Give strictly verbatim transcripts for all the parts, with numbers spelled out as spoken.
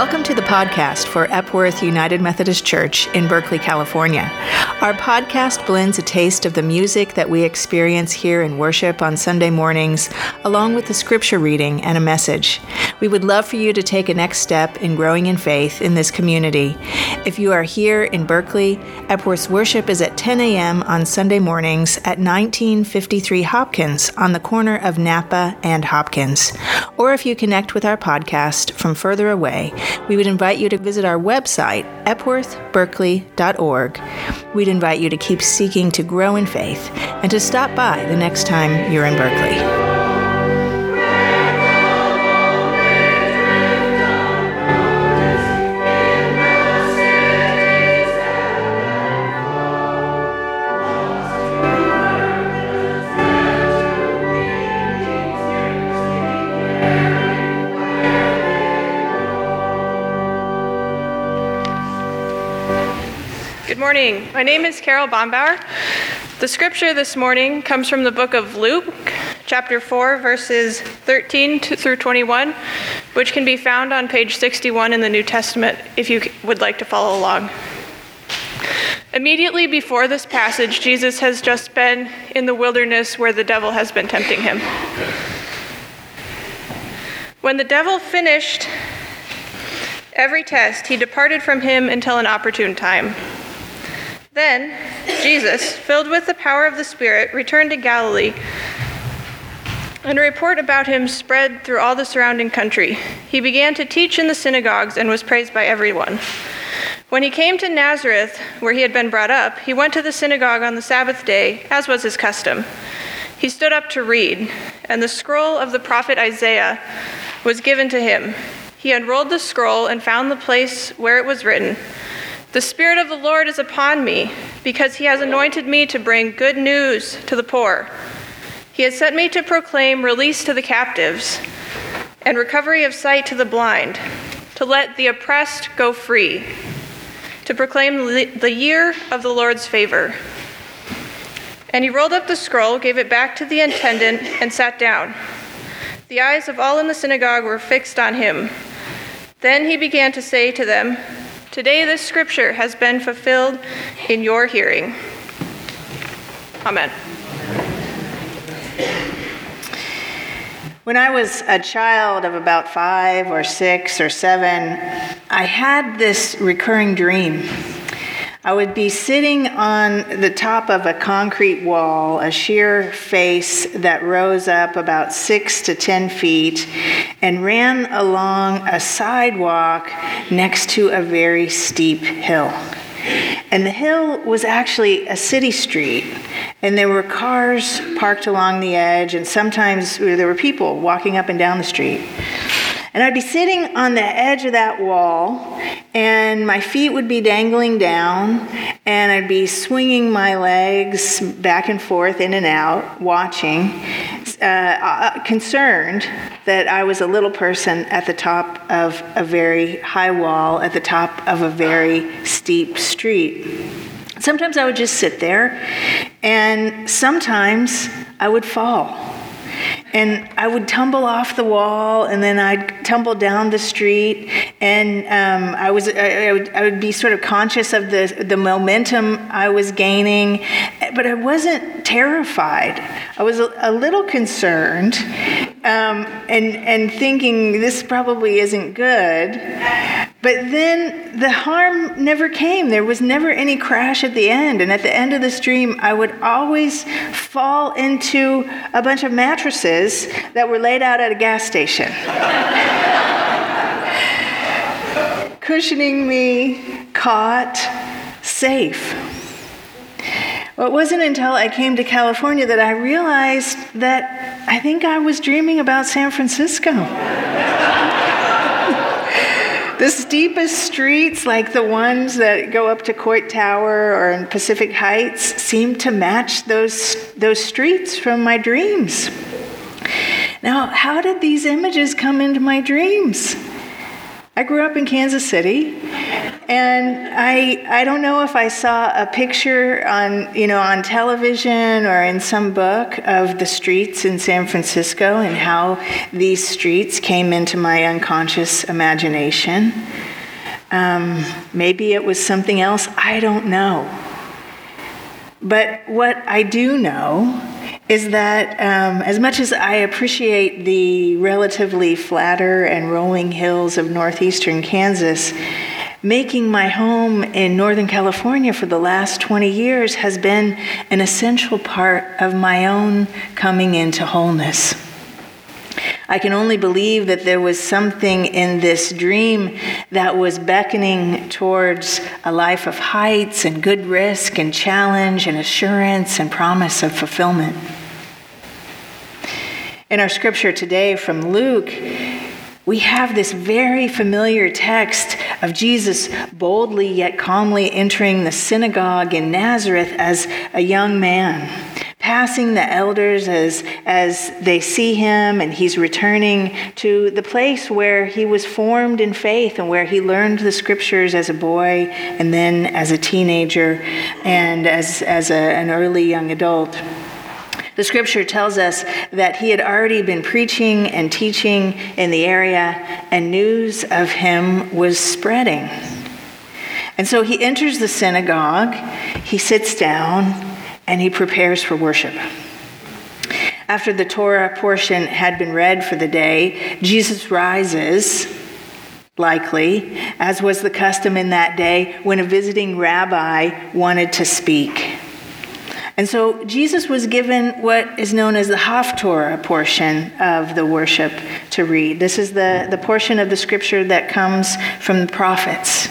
Welcome to the podcast for Epworth United Methodist Church in Berkeley, California. Our podcast blends a taste of the music that we experience here in worship on Sunday mornings, along with the scripture reading and a message. We would love for you to take a next step in growing in faith in this community. If you are here in Berkeley, Epworth's worship is at ten a.m. on Sunday mornings at nineteen fifty-three Hopkins on the corner of Napa and Hopkins. Or if you connect with our podcast from further away, we would invite you to visit our website, epworth berkeley dot org. We'd invite you to keep seeking to grow in faith and to stop by the next time you're in Berkeley. Good morning. My name is Carol Bombauer. The scripture this morning comes from the book of Luke, chapter four, verses thirteen through twenty-one, which can be found on page sixty-one in the New Testament if you would like to follow along. Immediately before this passage, Jesus has just been in the wilderness where the devil has been tempting him. When the devil finished every test, he departed from him until an opportune time. Then Jesus, filled with the power of the Spirit, returned to Galilee, and a report about him spread through all the surrounding country. He began to teach in the synagogues and was praised by everyone. When he came to Nazareth, where he had been brought up, he went to the synagogue on the Sabbath day, as was his custom. He stood up to read, and the scroll of the prophet Isaiah was given to him. He unrolled the scroll and found the place where it was written, "The Spirit of the Lord is upon me, because he has anointed me to bring good news to the poor. He has sent me to proclaim release to the captives and recovery of sight to the blind, to let the oppressed go free, to proclaim the year of the Lord's favor." And he rolled up the scroll, gave it back to the attendant, and sat down. The eyes of all in the synagogue were fixed on him. Then he began to say to them, "Today this scripture has been fulfilled in your hearing." Amen. When I was a child of about five or six or seven, I had this recurring dream. I would be sitting on the top of a concrete wall, a sheer face that rose up about six to ten feet and ran along a sidewalk next to a very steep hill. And the hill was actually a city street, and there were cars parked along the edge, and sometimes there were people walking up and down the street. And I'd be sitting on the edge of that wall, and my feet would be dangling down, and I'd be swinging my legs back and forth, in and out, watching, uh, concerned that I was a little person at the top of a very high wall, at the top of a very steep street. Sometimes I would just sit there, and sometimes I would fall. And I would tumble off the wall, and then I'd tumble down the street, and um, I was I, I, would, I would be sort of conscious of the the momentum I was gaining, but I wasn't terrified. I was a, a little concerned, um, and and thinking this probably isn't good. But then the harm never came. There was never any crash at the end. And at the end of this dream, I would always fall into a bunch of mattresses that were laid out at a gas station, cushioning me, caught, safe. Well, it wasn't until I came to California that I realized that I think I was dreaming about San Francisco. The steepest streets, like the ones that go up to Coit Tower or in Pacific Heights, seem to match those, those streets from my dreams. Now, how did these images come into my dreams? I grew up in Kansas City, And I I don't know if I saw a picture on, you know, on television or in some book of the streets in San Francisco and how these streets came into my unconscious imagination. Um, maybe it was something else. I don't know. But what I do know is that um, as much as I appreciate the relatively flatter and rolling hills of northeastern Kansas, making my home in Northern California for the last twenty years has been an essential part of my own coming into wholeness. I can only believe that there was something in this dream that was beckoning towards a life of heights and good risk and challenge and assurance and promise of fulfillment. In our scripture today from Luke, we have this very familiar text of Jesus boldly yet calmly entering the synagogue in Nazareth as a young man, passing the elders as as they see him, and he's returning to the place where he was formed in faith and where he learned the scriptures as a boy and then as a teenager and as, as a, an early young adult. The scripture tells us that he had already been preaching and teaching in the area, and news of him was spreading. And so he enters the synagogue, he sits down, and he prepares for worship. After the Torah portion had been read for the day, Jesus rises, likely, as was the custom in that day when a visiting rabbi wanted to speak. And so Jesus was given what is known as the Haftorah portion of the worship to read. This is the, the portion of the scripture that comes from the prophets.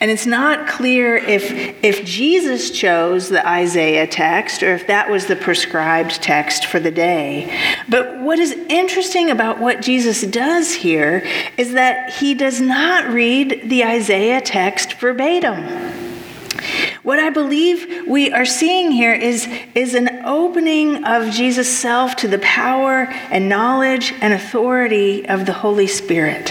And it's not clear if, if Jesus chose the Isaiah text or if that was the prescribed text for the day. But what is interesting about what Jesus does here is that he does not read the Isaiah text verbatim. What I believe we are seeing here is, is an opening of Jesus' self to the power and knowledge and authority of the Holy Spirit.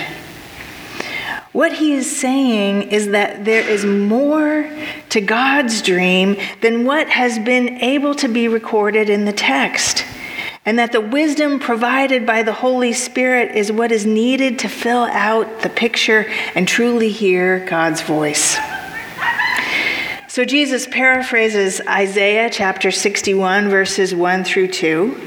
What he is saying is that there is more to God's dream than what has been able to be recorded in the text, and that the wisdom provided by the Holy Spirit is what is needed to fill out the picture and truly hear God's voice. So Jesus paraphrases Isaiah chapter sixty-one, verses one through two,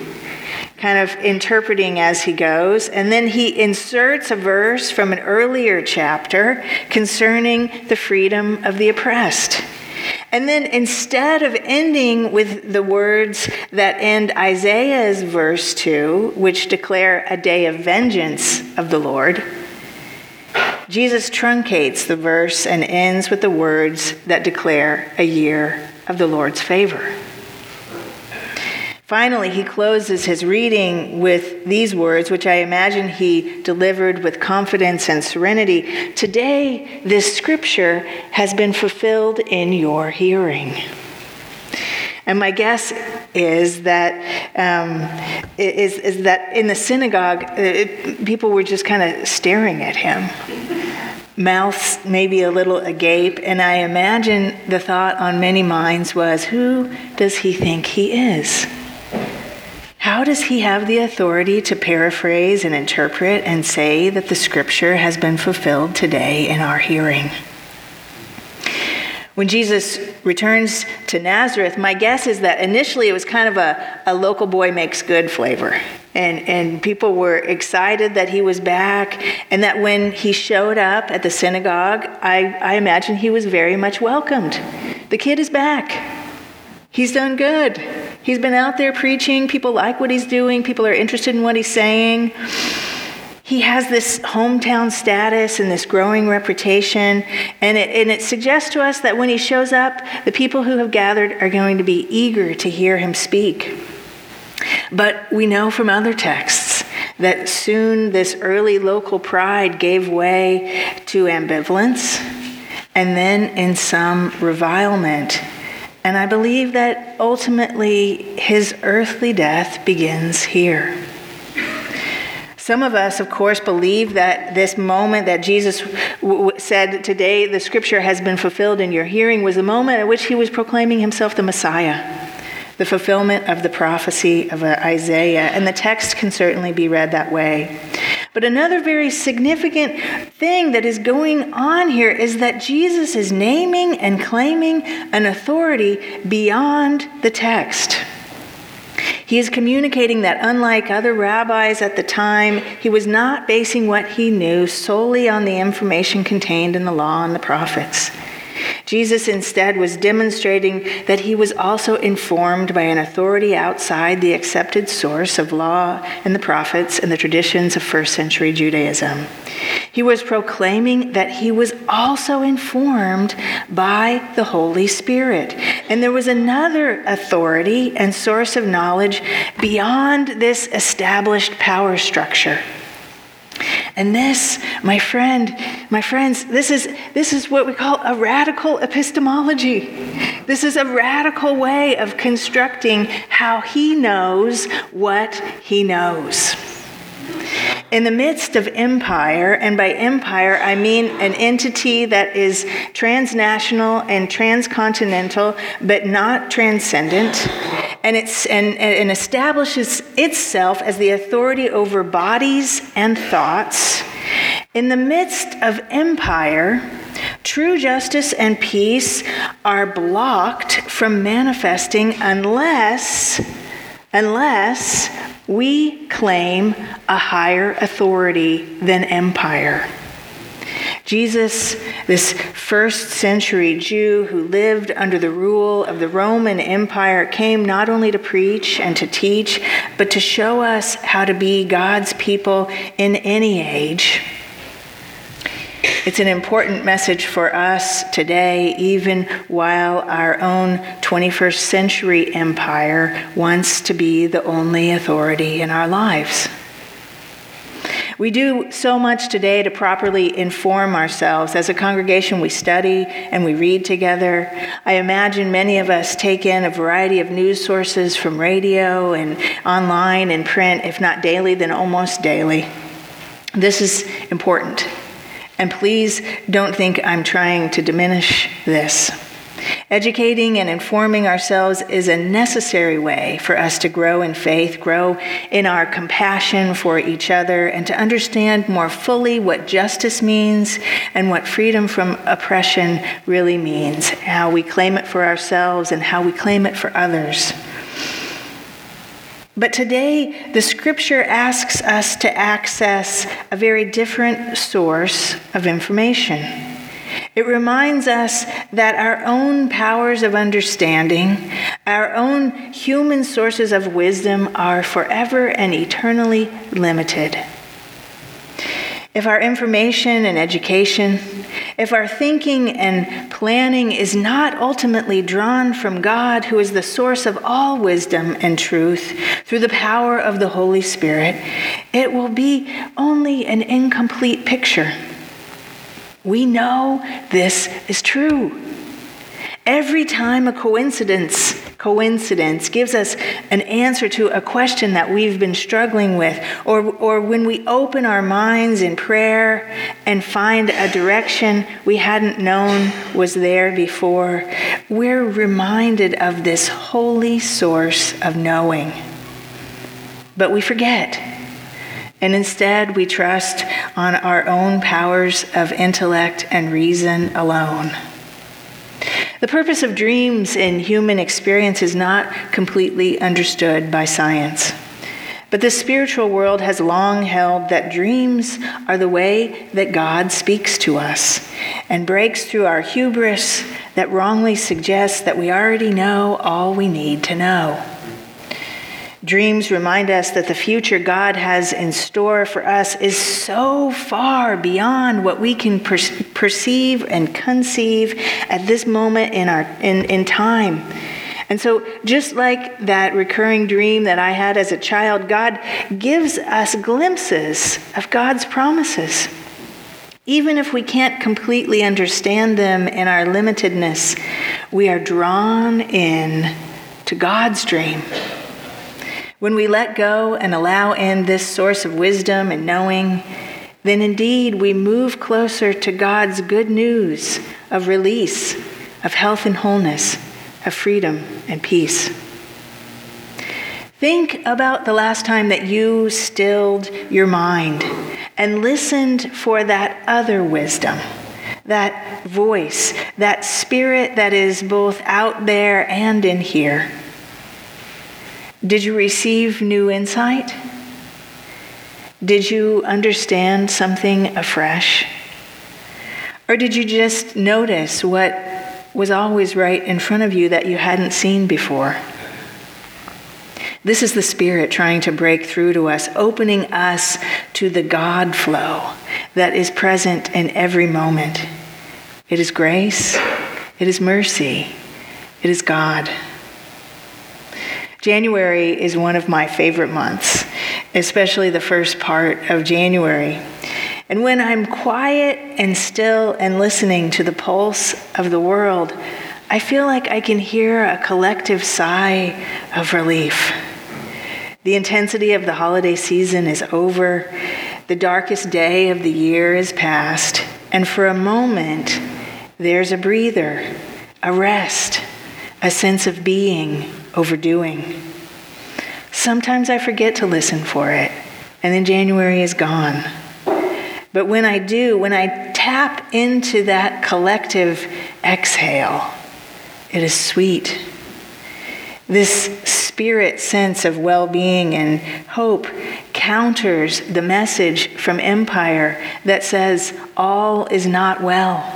kind of interpreting as he goes, and then he inserts a verse from an earlier chapter concerning the freedom of the oppressed. And then instead of ending with the words that end Isaiah's verse two, which declare a day of vengeance of the Lord, Jesus truncates the verse and ends with the words that declare a year of the Lord's favor. Finally, he closes his reading with these words, which I imagine he delivered with confidence and serenity. Today, this scripture has been fulfilled in your hearing. And my guess is that um, is, is that in the synagogue, it, people were just kind of staring at him, mouths maybe a little agape. And I imagine the thought on many minds was, who does he think he is? How does he have the authority to paraphrase and interpret and say that the scripture has been fulfilled today in our hearing? When Jesus returns to Nazareth, my guess is that initially it was kind of a, a local boy makes good flavor. And, and people were excited that he was back, and that when he showed up at the synagogue, I, I imagine he was very much welcomed. The kid is back. He's done good. He's been out there preaching. People like what he's doing. People are interested in what he's saying. He has this hometown status and this growing reputation, and it, and it suggests to us that when he shows up, the people who have gathered are going to be eager to hear him speak. But we know from other texts that soon this early local pride gave way to ambivalence, and then in some revilement. And I believe that ultimately his earthly death begins here. Some of us, of course, believe that this moment that Jesus w- w- said, today the scripture has been fulfilled in your hearing, was the moment at which he was proclaiming himself the Messiah, the fulfillment of the prophecy of uh, Isaiah. And the text can certainly be read that way. But another very significant thing that is going on here is that Jesus is naming and claiming an authority beyond the text. He is communicating that unlike other rabbis at the time, he was not basing what he knew solely on the information contained in the law and the prophets. Jesus instead was demonstrating that he was also informed by an authority outside the accepted source of law and the prophets and the traditions of first century Judaism. He was proclaiming that he was also informed by the Holy Spirit. And there was another authority and source of knowledge beyond this established power structure. And this, my friend, my friends, this is this is what we call a radical epistemology. This is a radical way of constructing how he knows what he knows. In the midst of empire, and by empire I mean an entity that is transnational and transcontinental, but not transcendent, and it's and, and establishes itself as the authority over bodies and thoughts. In the midst of empire, true justice and peace are blocked from manifesting unless unless we claim a higher authority than empire. Jesus, this first century Jew who lived under the rule of the Roman Empire, came not only to preach and to teach, but to show us how to be God's people in any age. It's an important message for us today, even while our own twenty-first century empire wants to be the only authority in our lives. We do so much today to properly inform ourselves. As a congregation, we study and we read together. I imagine many of us take in a variety of news sources from radio and online and print, if not daily, then almost daily. This is important. And please don't think I'm trying to diminish this. Educating and informing ourselves is a necessary way for us to grow in faith, grow in our compassion for each other, and to understand more fully what justice means and what freedom from oppression really means, how we claim it for ourselves and how we claim it for others. But today, the scripture asks us to access a very different source of information. It reminds us that our own powers of understanding, our own human sources of wisdom are forever and eternally limited. If our information and education, if our thinking and planning is not ultimately drawn from God, who is the source of all wisdom and truth, through the power of the Holy Spirit, it will be only an incomplete picture. We know this is true. Every time a coincidence coincidence gives us an answer to a question that we've been struggling with, or or when we open our minds in prayer and find a direction we hadn't known was there before, we're reminded of this holy source of knowing. But we forget. And instead we trust on our own powers of intellect and reason alone. The purpose of dreams in human experience is not completely understood by science. But the spiritual world has long held that dreams are the way that God speaks to us and breaks through our hubris that wrongly suggests that we already know all we need to know. Dreams remind us that the future God has in store for us is so far beyond what we can per- perceive and conceive at this moment in our in, in time. And so just like that recurring dream that I had as a child, God gives us glimpses of God's promises. Even if we can't completely understand them in our limitedness, we are drawn in to God's dream. When we let go and allow in this source of wisdom and knowing, then indeed we move closer to God's good news of release, of health and wholeness, of freedom and peace. Think about the last time that you stilled your mind and listened for that other wisdom, that voice, that spirit that is both out there and in here. Did you receive new insight? Did you understand something afresh? Or did you just notice what was always right in front of you that you hadn't seen before? This is the Spirit trying to break through to us, opening us to the God flow that is present in every moment. It is grace, it is mercy, it is God. January is one of my favorite months, especially the first part of January. And when I'm quiet and still and listening to the pulse of the world, I feel like I can hear a collective sigh of relief. The intensity of the holiday season is over. The darkest day of the year is past. And for a moment, there's a breather, a rest, a sense of being, overdoing. Sometimes I forget to listen for it, and then January is gone. But when I do, when I tap into that collective exhale, it is sweet. This spirit sense of well-being and hope counters the message from Empire that says all is not well.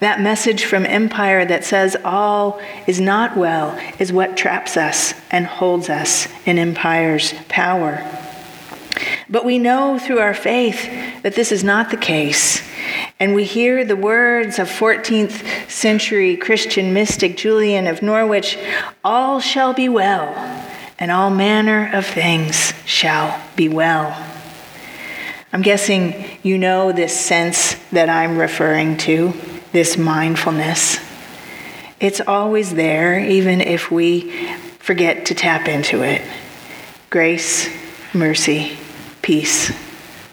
That message from Empire that says all is not well is what traps us and holds us in Empire's power. But we know through our faith that this is not the case. And we hear the words of fourteenth century Christian mystic Julian of Norwich, all shall be well, and all manner of things shall be well. I'm guessing you know this sense that I'm referring to, this mindfulness. It's always there, even if we forget to tap into it. Grace, mercy, peace,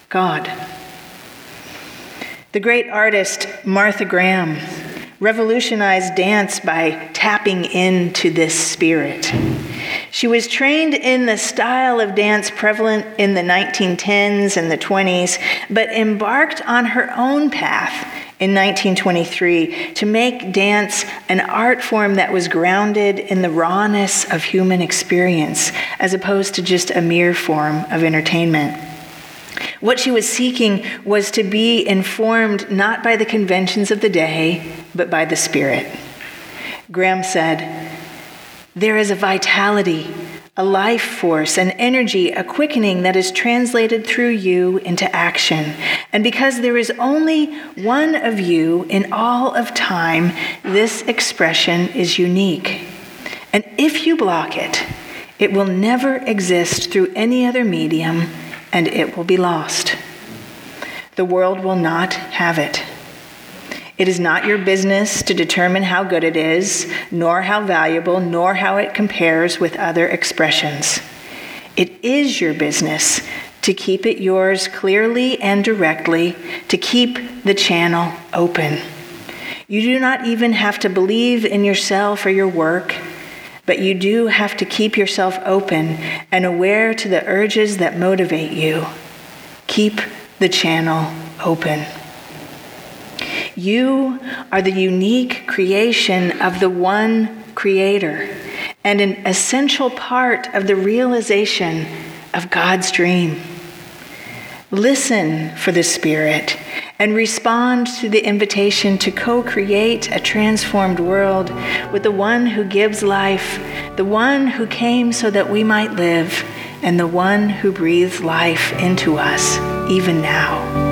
God. The great artist Martha Graham revolutionized dance by tapping into this spirit. She was trained in the style of dance prevalent in the nineteen tens and the twenties, but embarked on her own path in nineteen twenty-three to make dance an art form that was grounded in the rawness of human experience, as opposed to just a mere form of entertainment. What she was seeking was to be informed not by the conventions of the day, but by the Spirit. Graham said, "There is a vitality, a life force, an energy, a quickening that is translated through you into action. And because there is only one of you in all of time, this expression is unique. And if you block it, it will never exist through any other medium, and it will be lost. The world will not have it. It is not your business to determine how good it is, nor how valuable, nor how it compares with other expressions. It is your business to keep it yours clearly and directly, to keep the channel open. You do not even have to believe in yourself or your work, but you do have to keep yourself open and aware to the urges that motivate you. Keep the channel open. You are the unique creation of the one Creator and an essential part of the realization of God's dream. Listen for the Spirit and respond to the invitation to co-create a transformed world with the one who gives life, the one who came so that we might live, and the one who breathes life into us even now."